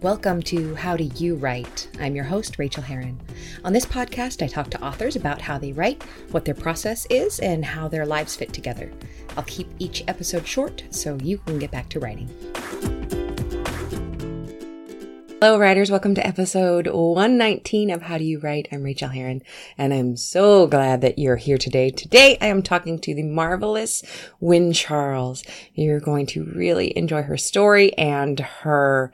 Welcome to How Do You Write? I'm your host, Rachael Herron. On this podcast, I talk to authors about how they write, what their process is, and how their lives fit together. I'll keep each episode short so you can get back to writing. Hello, writers. Welcome to episode 119 of How Do You Write? I'm Rachael Herron, and I'm so glad that you're here today. Today, I am talking to the marvelous Wynne Charles. You're going to really enjoy her story and her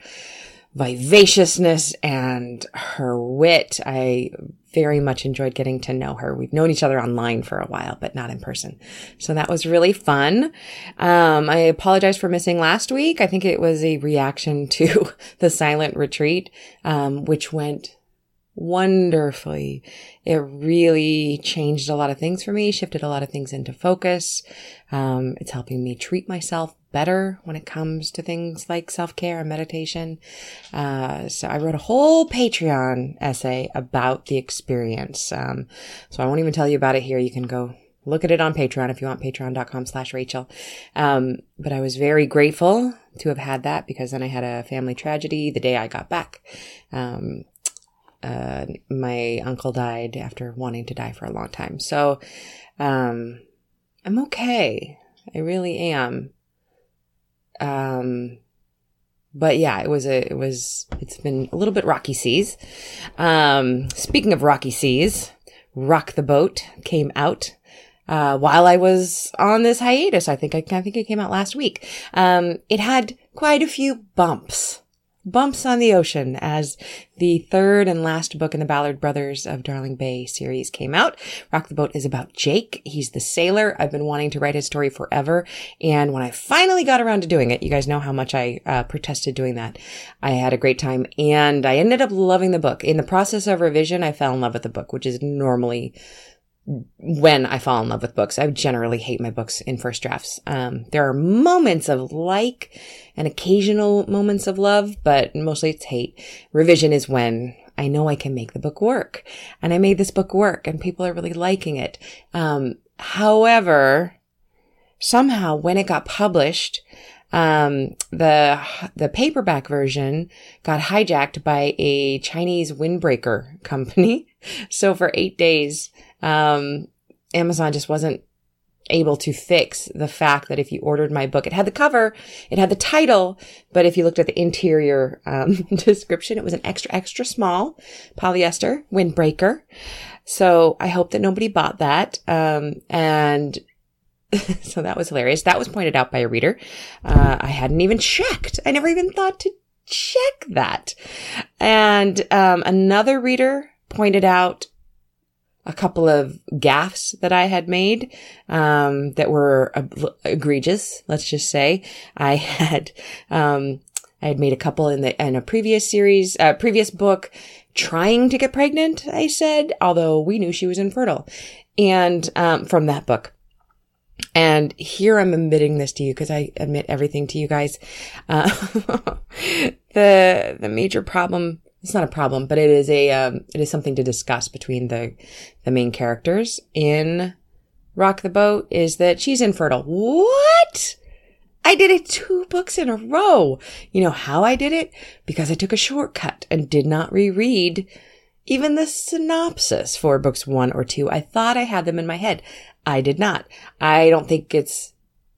vivaciousness and her wit. I very much enjoyed getting to know her. We've known each other online for a while, but not in person. So that was really fun. I apologize for missing last week. I think it was a reaction to the silent retreat, which went wonderfully. It really changed a lot of things for me, shifted a lot of things into focus. It's helping me treat myself better when it comes to things like self-care and meditation. So I wrote a whole Patreon essay about the experience. So I won't even tell you about it here. You can go look at it on Patreon if you want, patreon.com/Rachael. But I was very grateful to have had that, because then I had a family tragedy the day I got back. My uncle died after wanting to die for a long time. So, I'm okay. I really am. But yeah, it's been a little bit rocky seas. Speaking of rocky seas, Rock the Boat came out, while I was on this hiatus. I think it came out last week. It had quite a few bumps on the ocean as the third and last book in the Ballard Brothers of Darling Bay series came out. Rock the Boat is about Jake. He's the sailor. I've been wanting to write his story forever. And when I finally got around to doing it, you guys know how much I protested doing that. I had a great time and I ended up loving the book. In the process of revision, I fell in love with the book, which is normally when I fall in love with books. I generally hate my books in first drafts. There are moments of like and occasional moments of love, but mostly it's hate. Revision is when I know I can make the book work. And I made this book work and people are really liking it. However, somehow when it got published, the paperback version got hijacked by a Chinese windbreaker company. So for 8 days, Amazon just wasn't able to fix the fact that if you ordered my book, it had the cover, it had the title, but if you looked at the interior, description, it was an extra, extra small polyester windbreaker. So I hope that nobody bought that. And so that was hilarious. That was pointed out by a reader. I hadn't even checked. I never even thought to check that. And, another reader pointed out a couple of gaffes that I had made, that were egregious, let's just say. I had made a couple in a previous series, previous book, trying to get pregnant, I said, although we knew she was infertile. And, from that book. And here I'm admitting this to you, because I admit everything to you guys. The major problem, it's not a problem, but it is something to discuss between the main characters in Rock the Boat, is that she's infertile. What? I did it 2 books in a row. You know how I did it? Because I took a shortcut and did not reread even the synopsis for books 1 or 2. I thought I had them in my head. I did not. I don't think it's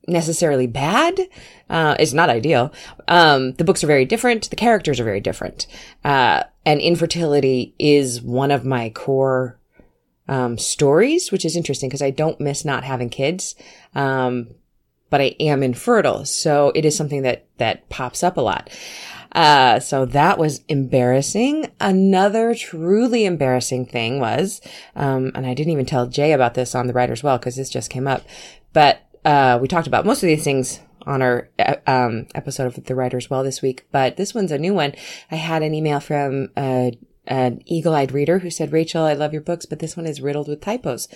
necessarily bad. It's not ideal. The books are very different. The characters are very different. And infertility is one of my core, stories, which is interesting because I don't miss not having kids. But I am infertile. So it is something that pops up a lot. So that was embarrassing. Another truly embarrassing thing was, and I didn't even tell Jay about this on the Writer's Well because this just came up, but, we talked about most of these things on our, episode of the Writer's Well this week, but this one's a new one. I had an email from, an eagle-eyed reader who said, Rachael, I love your books, but this one is riddled with typos.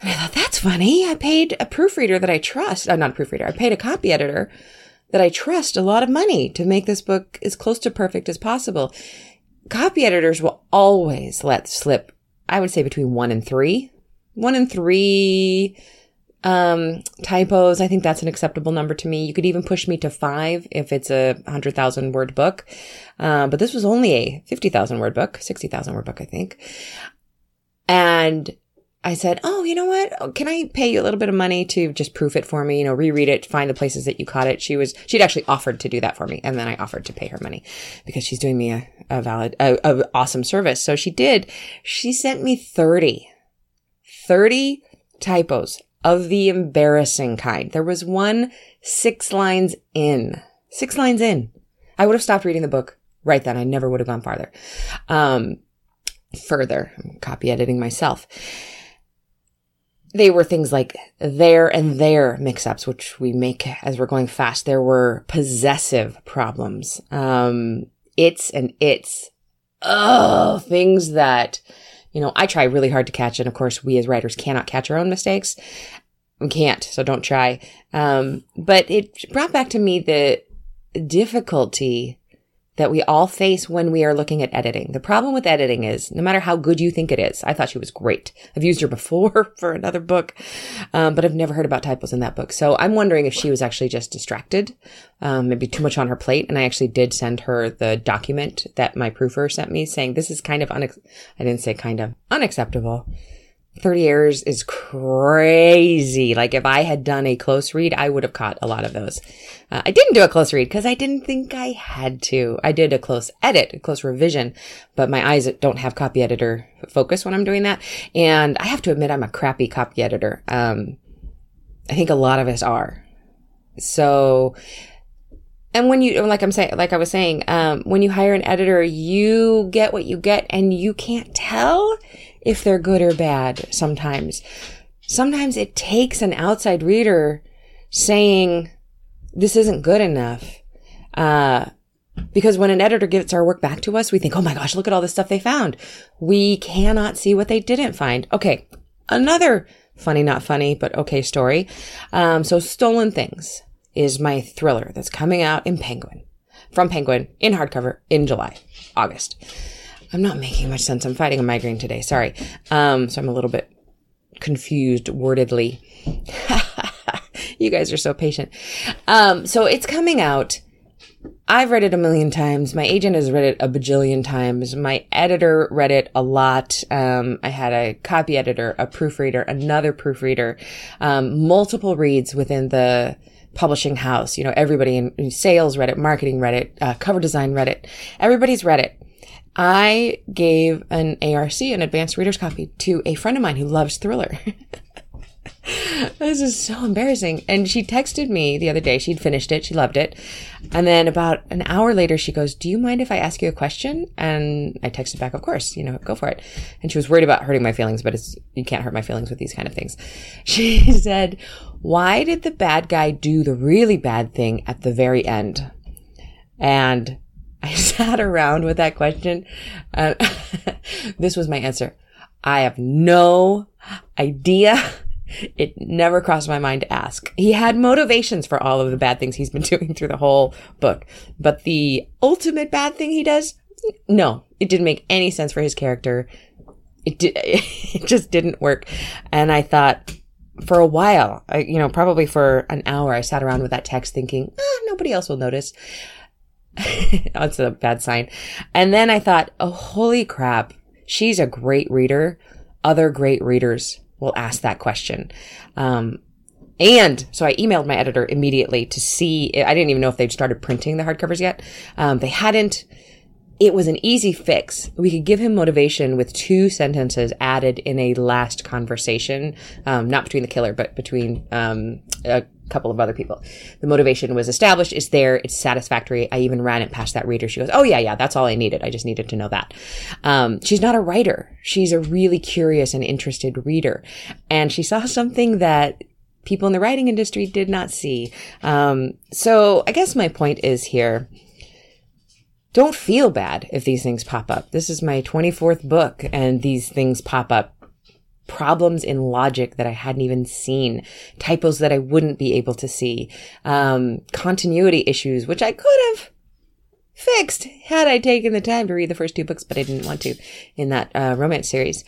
And I thought, that's funny. I paid a proofreader that I trust. I'm not a proofreader. I paid a copy editor that I trust a lot of money to make this book as close to perfect as possible. Copy editors will always let slip, I would say, between 1 and 3. 1 and 3 Typos, I think that's an acceptable number to me. You could even push me to 5 if it's a 100,000 word book. But this was only a 50,000 word book, 60,000 word book, I think. And I said, oh, you know what? Can I pay you a little bit of money to just proof it for me? You know, reread it, find the places that you caught it. She'd actually offered to do that for me. And then I offered to pay her money because she's doing me a awesome service. So she did. She sent me 30 typos of the embarrassing kind. There was one 6 lines in. I would have stopped reading the book right then. I never would have gone farther. I'm copy editing myself. They were things like there and there mix-ups, which we make as we're going fast. There were possessive problems. It's and it's. Things that, you know, I try really hard to catch. And of course, we as writers cannot catch our own mistakes. We can't, so don't try. But it brought back to me the difficulty that we all face when we are looking at editing. The problem with editing is, no matter how good you think it is, I thought she was great. I've used her before for another book, but I've never heard about typos in that book. So I'm wondering if she was actually just distracted, maybe too much on her plate. And I actually did send her the document that my proofer sent me saying, this is kind of, I didn't say kind of, unacceptable. 30 errors is crazy. Like if I had done a close read, I would have caught a lot of those. I didn't do a close read because I didn't think I had to. I did a close edit, a close revision, but my eyes don't have copy editor focus when I'm doing that. And I have to admit I'm a crappy copy editor. I think a lot of us are. So, and when you, when you hire an editor, you get what you get and you can't tell if they're good or bad sometimes. Sometimes it takes an outside reader saying, this isn't good enough. Because when an editor gets our work back to us, we think, oh my gosh, look at all this stuff they found. We cannot see what they didn't find. Okay, another funny, not funny, but okay story. So Stolen Things is my thriller that's coming out from Penguin, in hardcover, in August. I'm not making much sense. I'm fighting a migraine today. Sorry. So I'm a little bit confused wordedly. You guys are so patient. So it's coming out. I've read it a million times. My agent has read it a bajillion times. My editor read it a lot. I had a copy editor, a proofreader, another proofreader, multiple reads within the publishing house. You know, everybody in sales read it, marketing read it, cover design read it. Everybody's read it. I gave an ARC, an advanced reader's copy, to a friend of mine who loves thriller. This is so embarrassing. And she texted me the other day. She'd finished it. She loved it. And then about an hour later, she goes, do you mind if I ask you a question? And I texted back, of course, you know, go for it. And she was worried about hurting my feelings, but you can't hurt my feelings with these kind of things. She said, why did the bad guy do the really bad thing at the very end? And I sat around with that question. This was my answer. I have no idea. It never crossed my mind to ask. He had motivations for all of the bad things he's been doing through the whole book. But the ultimate bad thing he does? No, it didn't make any sense for his character. It just didn't work. And I thought, for a while, probably for an hour, I sat around with that text thinking, nobody else will notice. That's a bad sign. And then I thought, oh, holy crap. She's a great reader. Other great readers will ask that question. And so I emailed my editor immediately to see. I didn't even know if they'd started printing the hardcovers yet. They hadn't. It was an easy fix. We could give him motivation with 2 sentences added in a last conversation, not between the killer, but between a couple of other people. The motivation was established. It's there. It's satisfactory. I even ran it past that reader. She goes, oh, yeah, that's all I needed. I just needed to know that. She's not a writer. She's a really curious and interested reader. And she saw something that people in the writing industry did not see. So I guess my point is here, don't feel bad if these things pop up. This is my 24th book, and these things pop up. Problems in logic that I hadn't even seen. Typos that I wouldn't be able to see. Continuity issues, which I could have fixed had I taken the time to read the first 2 books, but I didn't want to in that romance series.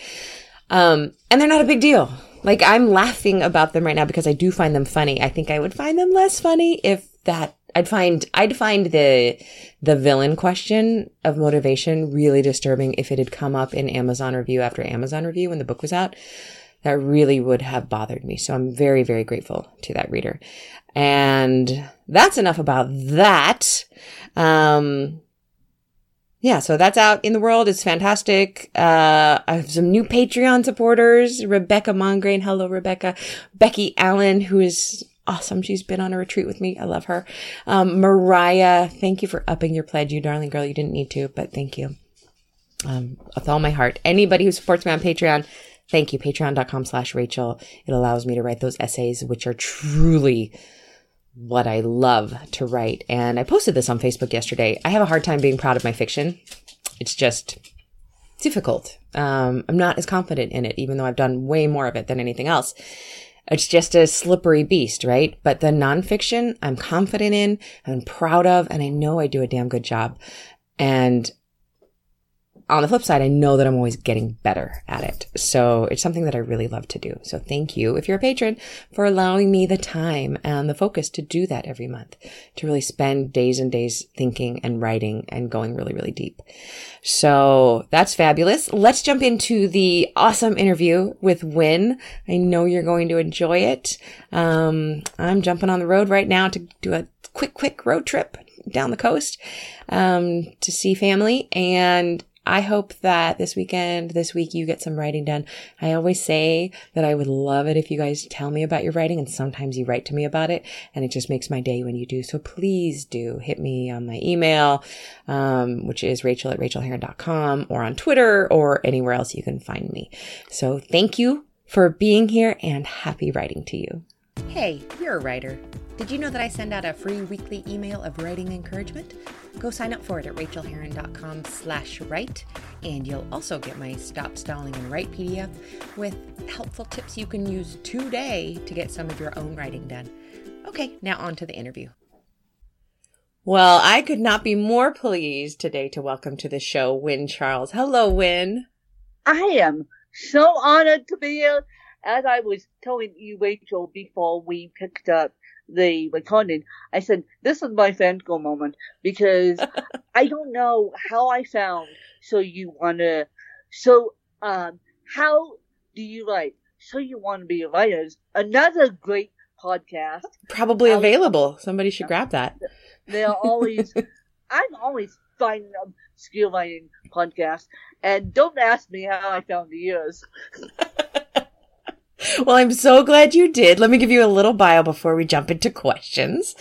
And they're not a big deal. Like, I'm laughing about them right now because I do find them funny. I think I would find them less funny if that I'd find the villain question of motivation really disturbing if it had come up in Amazon review after Amazon review when the book was out. That really would have bothered me. So I'm very, very grateful to that reader. And that's enough about that. Yeah, so that's out in the world. It's fantastic. I have some new Patreon supporters. Rebecca Mongrain. Hello, Rebecca. Becky Allen, who is awesome. She's been on a retreat with me. I love her. Mariah, thank you for upping your pledge. You darling girl, you didn't need to, but thank you. With all my heart. Anybody who supports me on Patreon, thank you. Patreon.com/Rachael. It allows me to write those essays, which are truly what I love to write. And I posted this on Facebook yesterday. I have a hard time being proud of my fiction. It's just difficult. I'm not as confident in it, even though I've done way more of it than anything else. It's just a slippery beast, right? But the nonfiction, I'm confident in, I'm proud of, and I know I do a damn good job. And on the flip side, I know that I'm always getting better at it. So it's something that I really love to do. So thank you, if you're a patron, for allowing me the time and the focus to do that every month, to really spend days and days thinking and writing and going really, really deep. So that's fabulous. Let's jump into the awesome interview with Wynne. I know you're going to enjoy it. I'm jumping on the road right now to do a quick road trip down the coast to see family, and I hope that this week, you get some writing done. I always say that I would love it if you guys tell me about your writing, and sometimes you write to me about it, and it just makes my day when you do. So please do hit me on my email, which is rachel@rachaelherron.com, or on Twitter or anywhere else you can find me. So thank you for being here, and happy writing to you. Hey, you're a writer. Did you know that I send out a free weekly email of writing encouragement? Go sign up for it at rachelherron.com/write, and you'll also get my Stop Stalling and Write PDF with helpful tips you can use today to get some of your own writing done. Okay, now on to the interview. Well, I could not be more pleased today to welcome to the show Wynne Charles. Hello, Wynne. I am so honored to be here. As I was telling you, Rachel, before we picked up the recording, I said, this is my fango moment, because I don't know how I found How Do You Write? So You Want to Be a Writer is another great podcast. Probably available. Somebody should grab that. I'm always finding obscure writing podcasts, and don't ask me how I found yours. Well, I'm so glad you did. Let me give you a little bio before we jump into questions.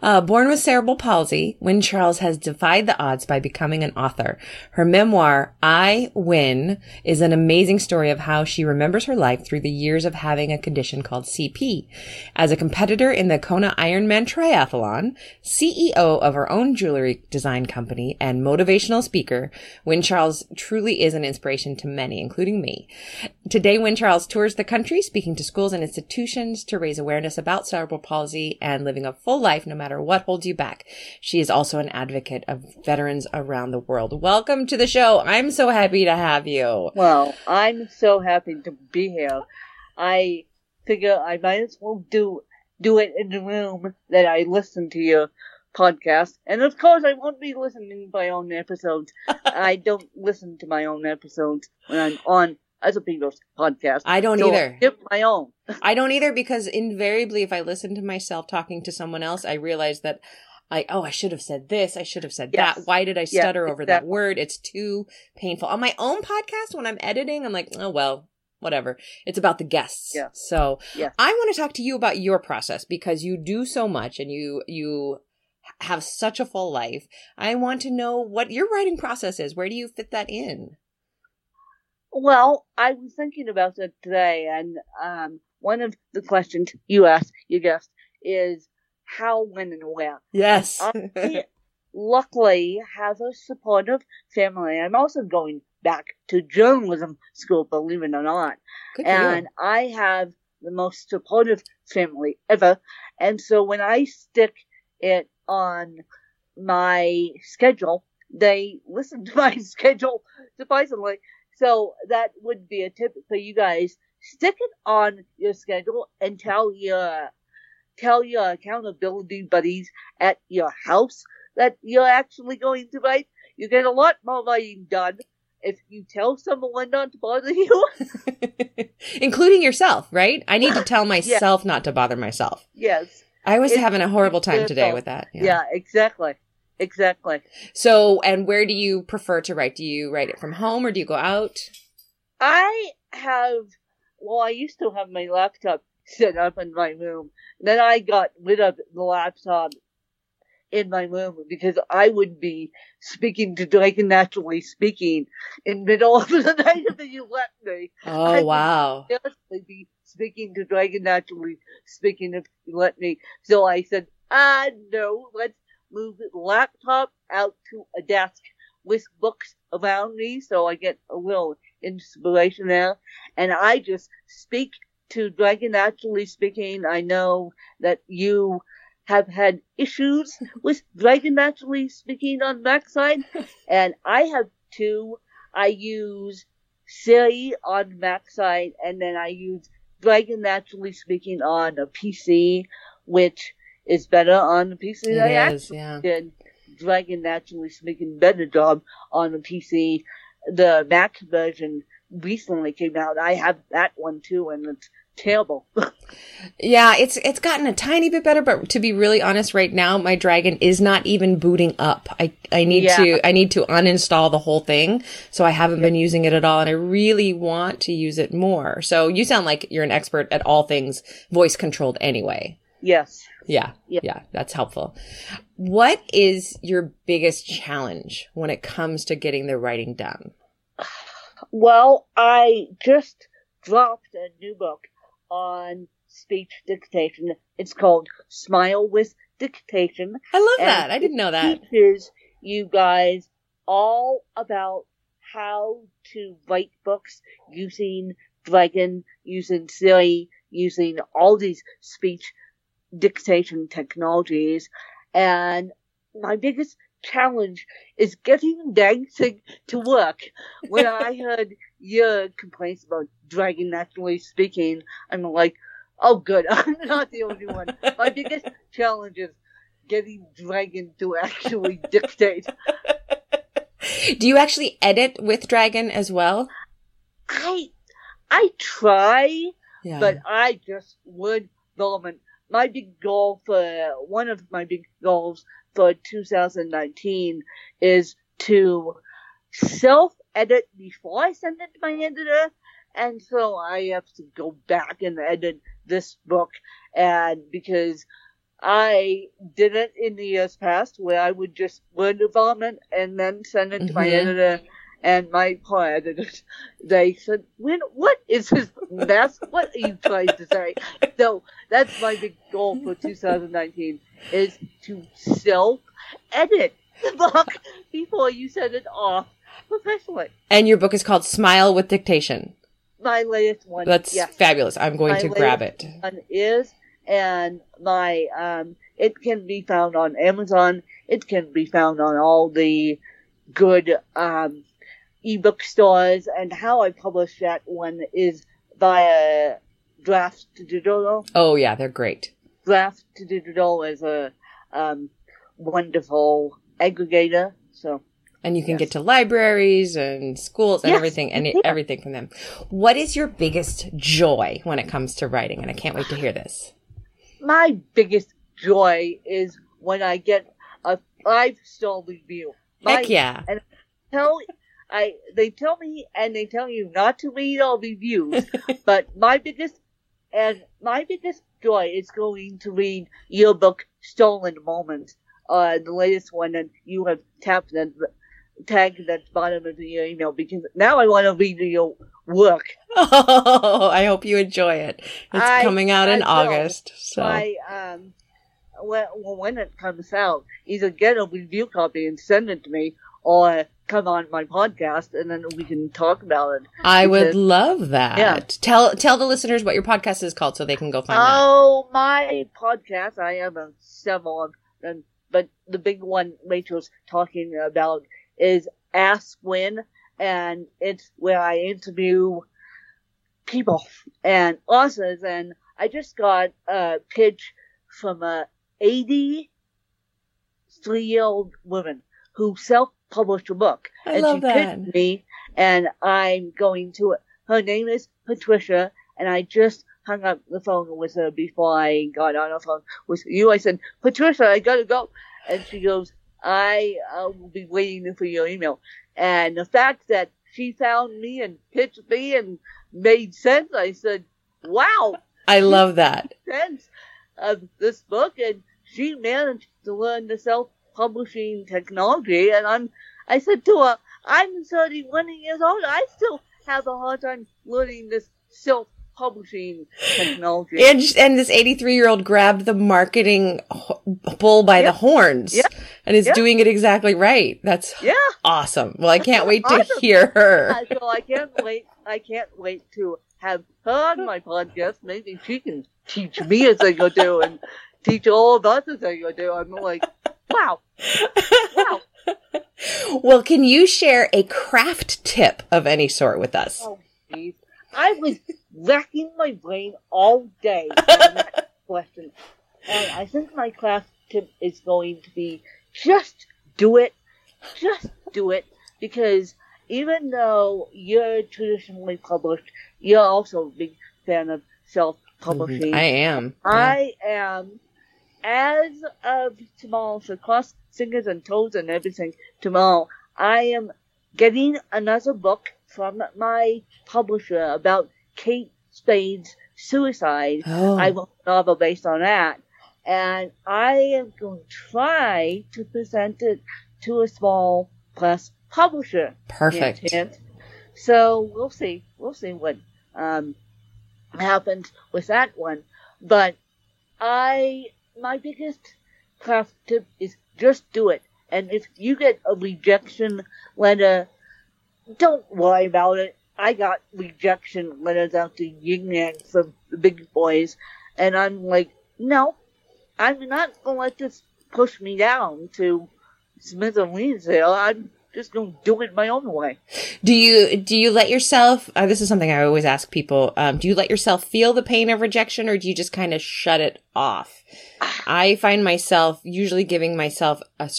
Born with cerebral palsy, Wynne Charles has defied the odds by becoming an author. Her memoir, I, Wynne, is an amazing story of how she remembers her life through the years of having a condition called CP. As a competitor in the Kona Ironman Triathlon, CEO of her own jewelry design company, and motivational speaker, Wynne Charles truly is an inspiration to many, including me. Today, Wynne Charles tours the country, speaking to schools and institutions to raise awareness about cerebral palsy and living a full life no matter what holds you back. She is also an advocate of veterans around the world. Welcome to the show. I'm so happy to have you. Well, I'm so happy to be here. I figure I might as well do it in the room that I listen to your podcast. And of course, I won't be listening to my own episodes. I don't listen to my own episodes when I'm on other people's podcast. I don't either. My own. I don't either, because invariably, if I listen to myself talking to someone else, I realize that I should have said this. I should have said that. Why did I stutter over that word? It's too painful. On my own podcast, when I'm editing, I'm like, oh, well, whatever. It's about the guests. Yeah. So I want to talk to you about your process, because you do so much and you have such a full life. I want to know what your writing process is. Where do you fit that in? Well, I was thinking about that today, and one of the questions you asked your guest is how, when, and where. Yes. I luckily have a supportive family. I'm also going back to journalism school, believe it or not. Good and deal. I have the most supportive family ever. And so when I stick it on my schedule, they listen to my schedule, surprisingly. So that would be a tip for you guys Stick it on your schedule and tell your accountability buddies at your house that you're actually going to write. You get a lot more writing done if you tell someone not to bother you. Including yourself, right? I need to tell myself not to bother myself. Yes. I was having a horrible time today with that. Yeah, exactly. Exactly. So, and where do you prefer to write? Do you write it from home or do you go out? I used to have my laptop set up in my room. Then I got rid of the laptop in my room because I would be speaking to Dragon Naturally Speaking in the middle of the night if you let me. Oh, wow. I would be speaking to Dragon Naturally Speaking if you let me. So I said, no, let's move the laptop out to a desk with books around me so I get a little inspiration there. And I just speak to Dragon Naturally Speaking. I know that you have had issues with Dragon Naturally Speaking on Backside, and I have too. I use Siri on Backside, and then I use Dragon Naturally Speaking on a PC, which is better on the PC than I actually did. Dragon Naturally Speaking better job on the PC. The Mac version recently came out. I have that one too, and it's terrible. Yeah, it's gotten a tiny bit better, but to be really honest, right now my Dragon is not even booting up. I need to uninstall the whole thing, so I haven't been using it at all, and I really want to use it more. So you sound like you're an expert at all things voice controlled, anyway. Yes. Yeah, that's helpful. What is your biggest challenge when it comes to getting the writing done? Well, I just dropped a new book on speech dictation. It's called Smile with Dictation. I love that. I didn't know that. It teaches you guys all about how to write books using Dragon, using Siri, using all these speech dictation technologies, and my biggest challenge is getting dancing to work. When I heard your complaints about Dragon Naturally Speaking, I'm like, oh good, I'm not the only one. My biggest challenge is getting Dragon to actually dictate. Do you actually edit with Dragon as well? I try, but I just word development. My big goal for, one of my big goals for 2019 is to self-edit before I send it to my editor. And so I have to go back and edit this book. And because I did it in the years past where I would just word development and then send it to my editor. And my poor editors, they said, "Wynne, what is this mess? What are you trying to say?" So that's my big goal for 2019 is to self-edit the book before you send it off professionally. And your book is called Smile with Dictation. My latest one. That's fabulous. I'm going to grab it. One is, and my it can be found on Amazon. It can be found on all the good ebook stores, and how I publish that one is via Draft2Digital. Oh yeah, they're great. Draft2Digital is a wonderful aggregator. So, and you can get to libraries and schools and everything, and everything from them. What is your biggest joy when it comes to writing? And I can't wait to hear this. My biggest joy is when I get a 5-star review. Heck yeah! And they tell me and they tell you not to read all reviews, but my biggest joy is going to read your book, Stolen Moments, the latest one that you have tagged at the bottom of your email, because now I want to read your work. Oh, I hope you enjoy it. It's coming out in August. So when it comes out, either get a review copy and send it to me, or come on my podcast and then we can talk about it. I would love that. Yeah. Tell the listeners what your podcast is called so they can go find that. Oh, my podcast, I have several of them, but the big one Rachel's talking about is Ask Wynne, and it's where I interview people and authors. And I just got a pitch from a 83-year-old woman who self-published a book. And she pitched me, and I'm going to it. Her name is Patricia, and I just hung up the phone with her before I got on the phone with you. I said, Patricia, I gotta go. And she goes, I will be waiting for your email. And the fact that she found me and pitched me and made sense, I said, wow. I love that. Sense of this book. And she managed to learn the self-publishing technology. And I said to her, I'm 31 years old. I still have a hard time learning this self-publishing technology. And this 83-year-old grabbed the marketing bull by the horns and is doing it exactly right. That's awesome. Well, I can't wait to hear her. So I can't wait to have her on my podcast. Maybe she can teach me as I go do and teach all of us as I go do. I'm like, wow. Well, can you share a craft tip of any sort with us? Oh, geez. I was racking my brain all day for that question. And I think my craft tip is going to be just do it. Just do it. Because even though you're traditionally published, you're also a big fan of self-publishing. I am. Yeah. I am. As of tomorrow, so cross fingers and toes and everything, tomorrow, I am getting another book from my publisher about Kate Spade's suicide. Oh. I wrote a novel based on that. And I am going to try to present it to a small press publisher. Perfect. Hint. So we'll see. We'll see what happens with that one. But my biggest craft tip is just do it. And if you get a rejection letter, don't worry about it. I got rejection letters out to yin yang from the big boys. And I'm like, no, I'm not going to let this push me down to Smith and Leesdale. I'm just going to do it my own way. Do you let yourself, this is something I always ask people, do you let yourself feel the pain of rejection, or do you just kind of shut it off? I find myself usually giving myself a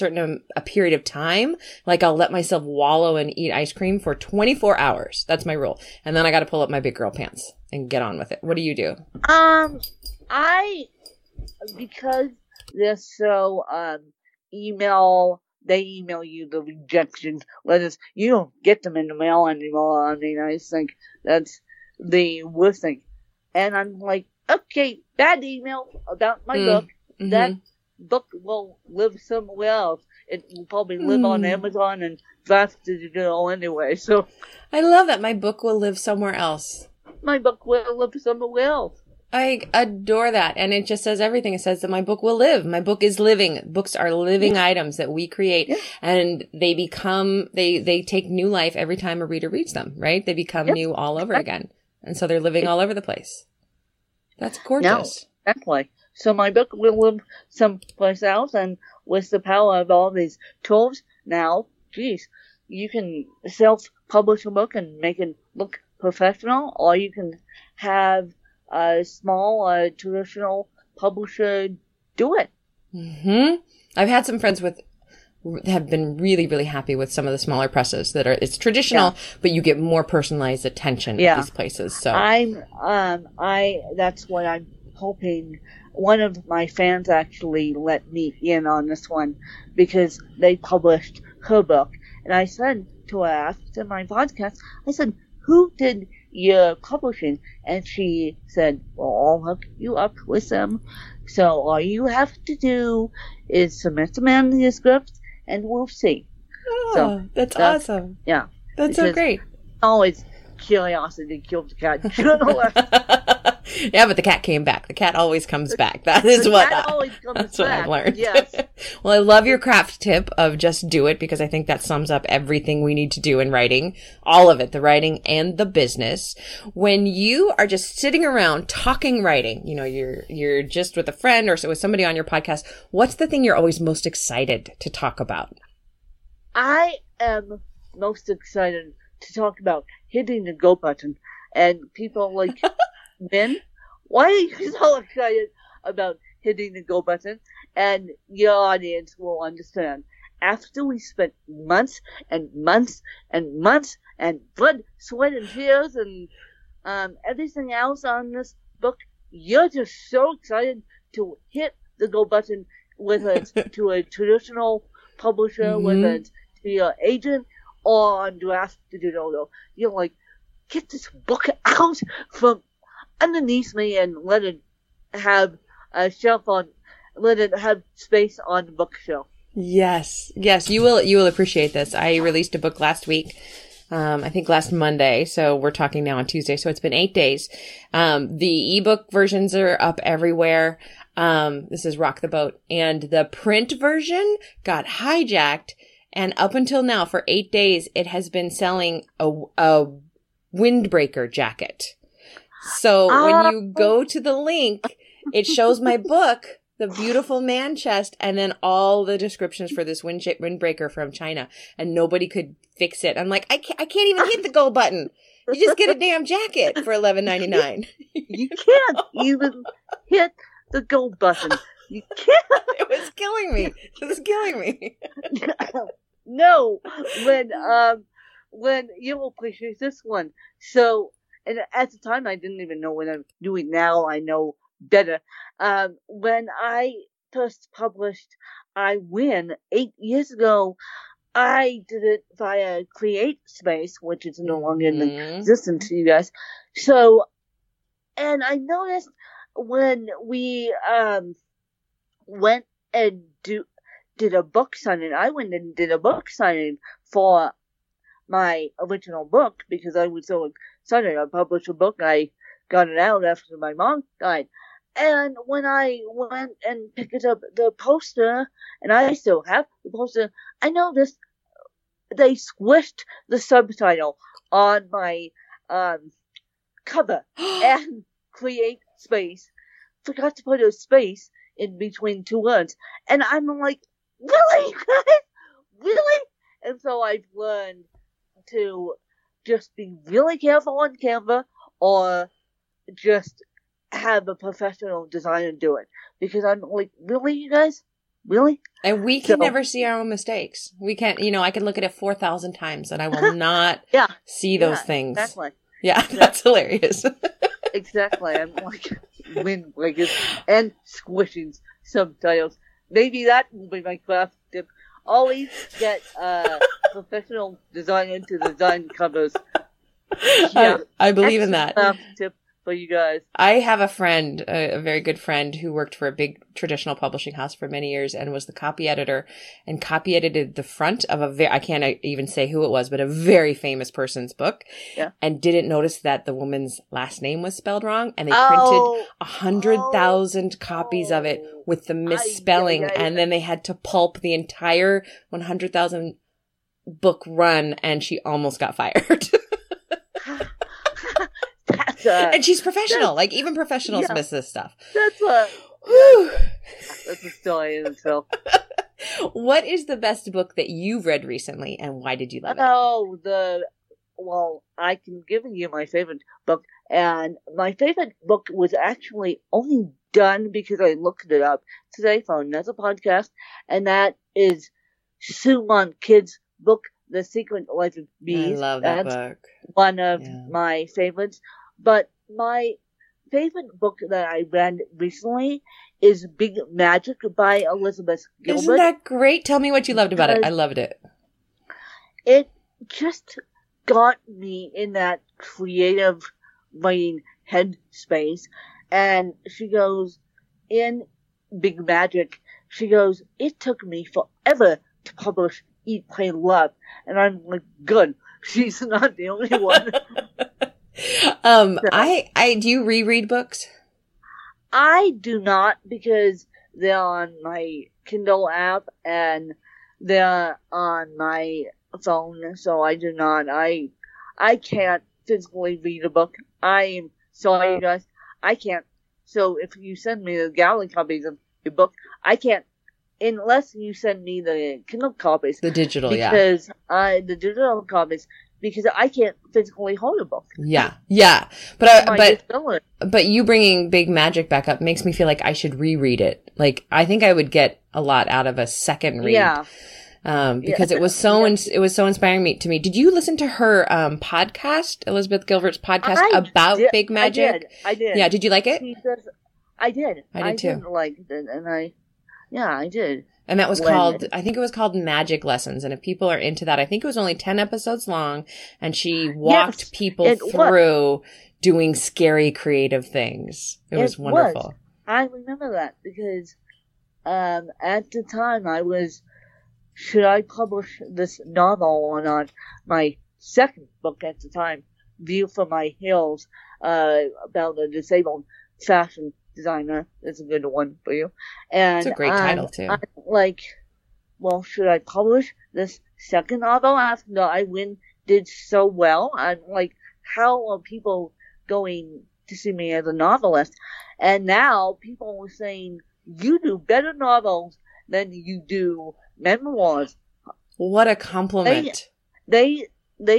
period of time. Like, I'll let myself wallow and eat ice cream for 24 hours. That's my rule. And then I got to pull up my big girl pants and get on with it. What do you do? Because they're so they email you the rejection letters. You don't get them in the mail anymore. I mean, I think that's the worst thing. And I'm like, okay, bad email about my book. Mm-hmm. That book will live somewhere else. It will probably live on Amazon and Draft2Digital anyway. So I love that. My book will live somewhere else. My book will live somewhere else. I adore that. And it just says everything. It says that my book will live. My book is living. Books are living items that we create, and they become, they take new life every time a reader reads them, right? They become new all over again. And so they're living all over the place. That's gorgeous. No, exactly. So my book will live someplace else. And with the power of all these tools now, geez, you can self-publish a book and make it look professional, or you can have a small traditional publisher do it. Mm-hmm. I've had some friends have been really, really happy with some of the smaller presses that are, it's traditional, but you get more personalized attention at these places. So that's what I'm hoping. One of my fans actually let me in on this one because they published her book. And I said to her after my podcast, I said, who did your publishing? And she said, well, I'll hook you up with them. So all you have to do is submit the manuscript and we'll see. Oh, so that's awesome. Yeah. That's so great. Always curiosity killed the cat. Yeah, but the cat came back. The cat always comes back. That's what I've learned. Yes. Well, I love your craft tip of just do it, because I think that sums up everything we need to do in writing. All of it, the writing and the business. When you are just sitting around talking writing, you know, you're just with a friend or with somebody on your podcast, what's the thing you're always most excited to talk about? I am most excited to talk about hitting the go button And people are like, Wynne, why are you so excited about hitting the go button? And your audience will understand. After we spent months and months and months and blood, sweat, and tears and everything else on this book, you're just so excited to hit the go button, whether it's to a traditional publisher, mm-hmm. whether it's to your agent, or on Draft2Digital. You're like, get this book out from underneath me and let it have a shelf on, let it have space on the bookshelf. Yes, yes, you will appreciate this. I released a book last week, I think last Monday, so we're talking now on Tuesday, so it's been 8 days. The ebook versions are up everywhere. This is Rock the Boat, and the print version got hijacked, and up until now, for 8 days, it has been selling a windbreaker jacket. So when you go to the link, it shows my book, The Beautiful Man Chest, and then all the descriptions for this windbreaker from China, and nobody could fix it. I'm like, I can't even hit the go button. You just get a damn jacket for $11.99. You can't even hit the go button. You can't. It was killing me. No, when you'll appreciate this one. So, and at the time, I didn't even know what I'm doing. Now I know better. When I first published I Wynne 8 years ago, I did it via CreateSpace, which is no longer in existence to you guys. So, and I noticed when we went and did a book signing, I went and did a book signing for my original book because I was so excited. I published a book, I got it out after my mom died. And when I went and picked up the poster, and I still have the poster, I noticed they squished the subtitle on my cover and CreateSpace. Forgot to put a space in between two words. And I'm like, really? Really? And so I've learned to just be really careful on Canva or just have a professional designer do it, because I'm like, really, you guys? Really? And we can never see our own mistakes. We can't, I can look at it 4,000 times and I will not see those things. Exactly. Yeah, exactly. That's hilarious. Exactly. I'm like, windbreakers and squishing subtitles. Maybe that will be my craft tip. Always get a professional designer to design covers. Yeah, I believe in that. Craft tip for you guys. I have a friend, a very good friend, who worked for a big traditional publishing house for many years and was the copy editor, and copy edited the front of I can't even say who it was, but a very famous person's book, and didn't notice that the woman's last name was spelled wrong, and they printed 100,000 copies of it with the misspelling, and then they had to pulp the entire 100,000 book run, and she almost got fired. And she's professional. Like, even professionals miss this stuff. That's a story in itself. What is the best book that you've read recently, and why did you love it? Well, I can give you my favorite book. And my favorite book was actually only done because I looked it up today for another podcast. And that is Suman Kid's book, The Secret Life of Bees. I love that book. One of my favorites. But my favorite book that I read recently is Big Magic by Elizabeth Gilbert. Isn't that great? Tell me what you loved about it. I loved it. It just got me in that creative writing headspace. And she goes, in Big Magic, she goes, it took me forever to publish Eat, Pray, Love. And I'm like, good. She's not the only one. Do you reread books? I do not, because they're on my Kindle app and they're on my phone, so I do not. I can't physically read a book. I am sorry, you guys. I can't. So if you send me the gallery copies of your book, I can't, unless you send me the Kindle copies. The digital copies. because I can't physically hold a book. Yeah, yeah. But you bringing Big Magic back up makes me feel like I should reread it. Like, I think I would get a lot out of a second read. Yeah. Because it was so it was so inspiring to me. Did you listen to her podcast, Elizabeth Gilbert's podcast Big Magic? I did. Yeah, did you like it? I did. I did like it, and I did. And that was I think it was called Magic Lessons. And if people are into that, I think it was only 10 episodes long, and she walked people through doing scary creative things. It was wonderful. I remember that because at the time I was, should I publish this novel on my second book at the time, View from My Hills, about a disabled fashion designer. It's a good one for you. And it's a great title, too. I'm like, well, should I publish this second novel after Wynne did so well? I'm like, how are people going to see me as a novelist? And now people are saying, you do better novels than you do memoirs. What a compliment. They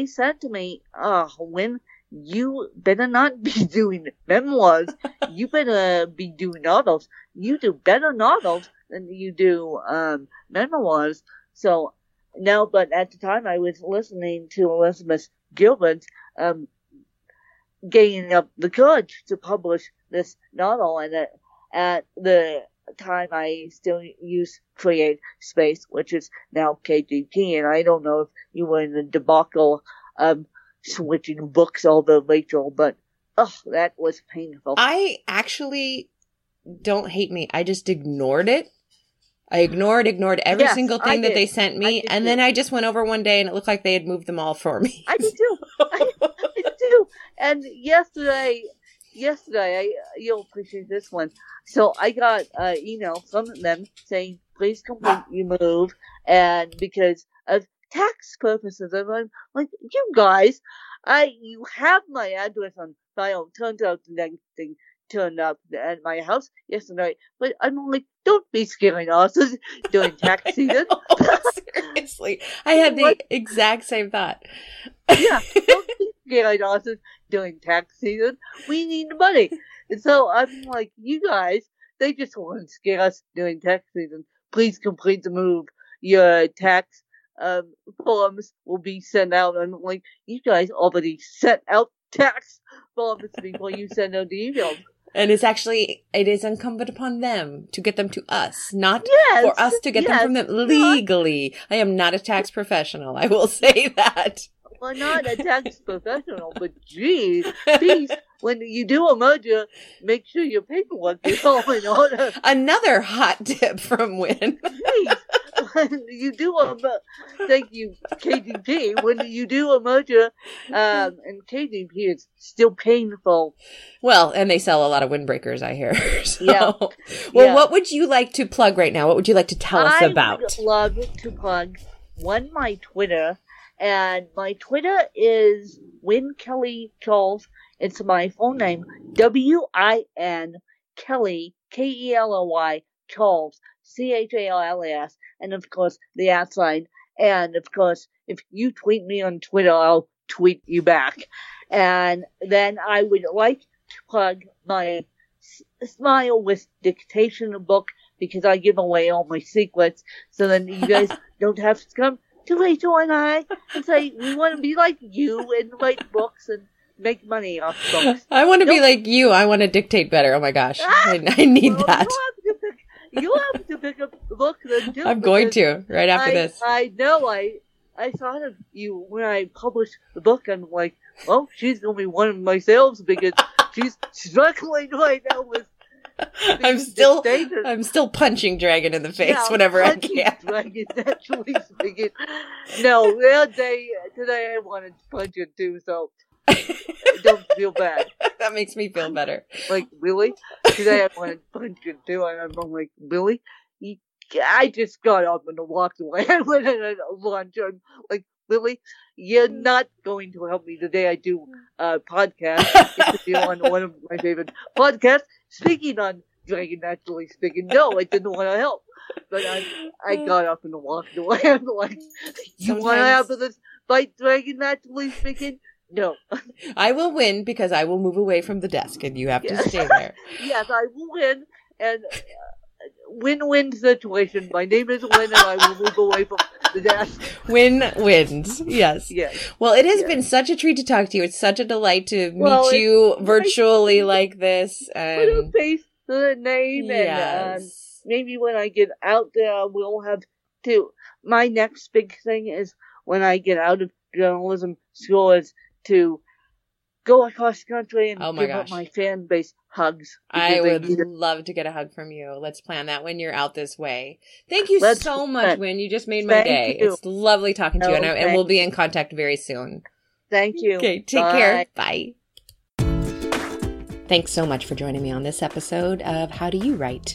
said to me, oh, Wynne, you better not be doing memoirs. You better be doing novels. You do better novels than you do memoirs. So now, but at the time I was listening to Elizabeth Gilbert, gaining up the courage to publish this novel. And at the time I still use CreateSpace, which is now KDP. And I don't know if you were in the debacle switching books over Rachael, but that was painful. I actually don't hate me. I just ignored it. I ignored every single thing that they sent me, and then I just went over one day and it looked like they had moved them all for me. I did too. I do. And yesterday, you'll appreciate this one. So I got an email from them saying, "Please complete your move," and because of tax purposes. And I'm like, you guys, you have my address on file. Turns out the next thing turned up at my house yesterday. But I'm like, don't be scaring us during tax season. No, seriously. I had the exact same thought. Yeah, don't be scaring us during tax season. We need money. And so I'm like, you guys, they just want to scare us during tax season. Please complete the move. Your tax forms will be sent out, and like, you guys already sent out tax forms before you send out the email. And it is incumbent upon them to get them to us, not for us to get them from them legally. I am not a tax professional. I will say that. Well, not a tax professional, but geez, please, when you do a merger, make sure your paperwork is all in order. Another hot tip from Wynne. Jeez. You do a thank you, KDP. When you do a merger, and KDP is still painful. Well, and they sell a lot of windbreakers, I hear. So. Yeah. Well, what would you like to plug right now? What would you like to tell us about? I would love to plug my Twitter, and my Twitter is Wynne Kelly Charles. It's my full name, WIN Kelly KELLY Charles. CHALLAS, and of course the @ sign. And of course, if you tweet me on Twitter, I'll tweet you back. And then I would like to plug my Smile with Dictation book, because I give away all my secrets, so then you guys don't have to come to Rachael and I and say, we want to be like you and write books and make money off books. I want to be like you. I want to dictate better. Oh my gosh. I need that. You have to pick up the book. I'm going to, right after this. I know. I thought of you when I published the book. I'm like, well, she's going to be one of my sales because she's struggling right now with. I'm still punching Dragon in the face whenever I can. Dragon, naturally speaking. No, today I wanted to punch it too, so don't feel bad. That makes me feel better. Like, really? Today I wanted to punch you too, and I'm like, really? I just got up and walked away. I went at lunch. I'm like, really? You're not going to help me today. I do a podcast. It's on one of my favorite podcasts, speaking on Dragon Naturally Speaking. No, I didn't want to help. But I got up and walked away. I'm like, you want to have this fight, Dragon Naturally Speaking? No. I will win because I will move away from the desk and you have to stay there. Yes, I will win. And win-win situation. My name is Wynne and I will move away from the desk. Wynne wins. Yes. Yes. Well, it has been such a treat to talk to you. It's such a delight to meet you virtually like this. Put a face to the name. Yes. And maybe when I get out there, I will have to. My next big thing is when I get out of journalism school is to go across the country and give my fan base hugs. I would love to get a hug from you. Let's plan that when you're out this way. Thank you so much, Wynne. You just made my day. You. It's lovely talking to you, and we'll be in contact very soon. Thank you. Okay, take care. Bye. Thanks so much for joining me on this episode of How Do You Write?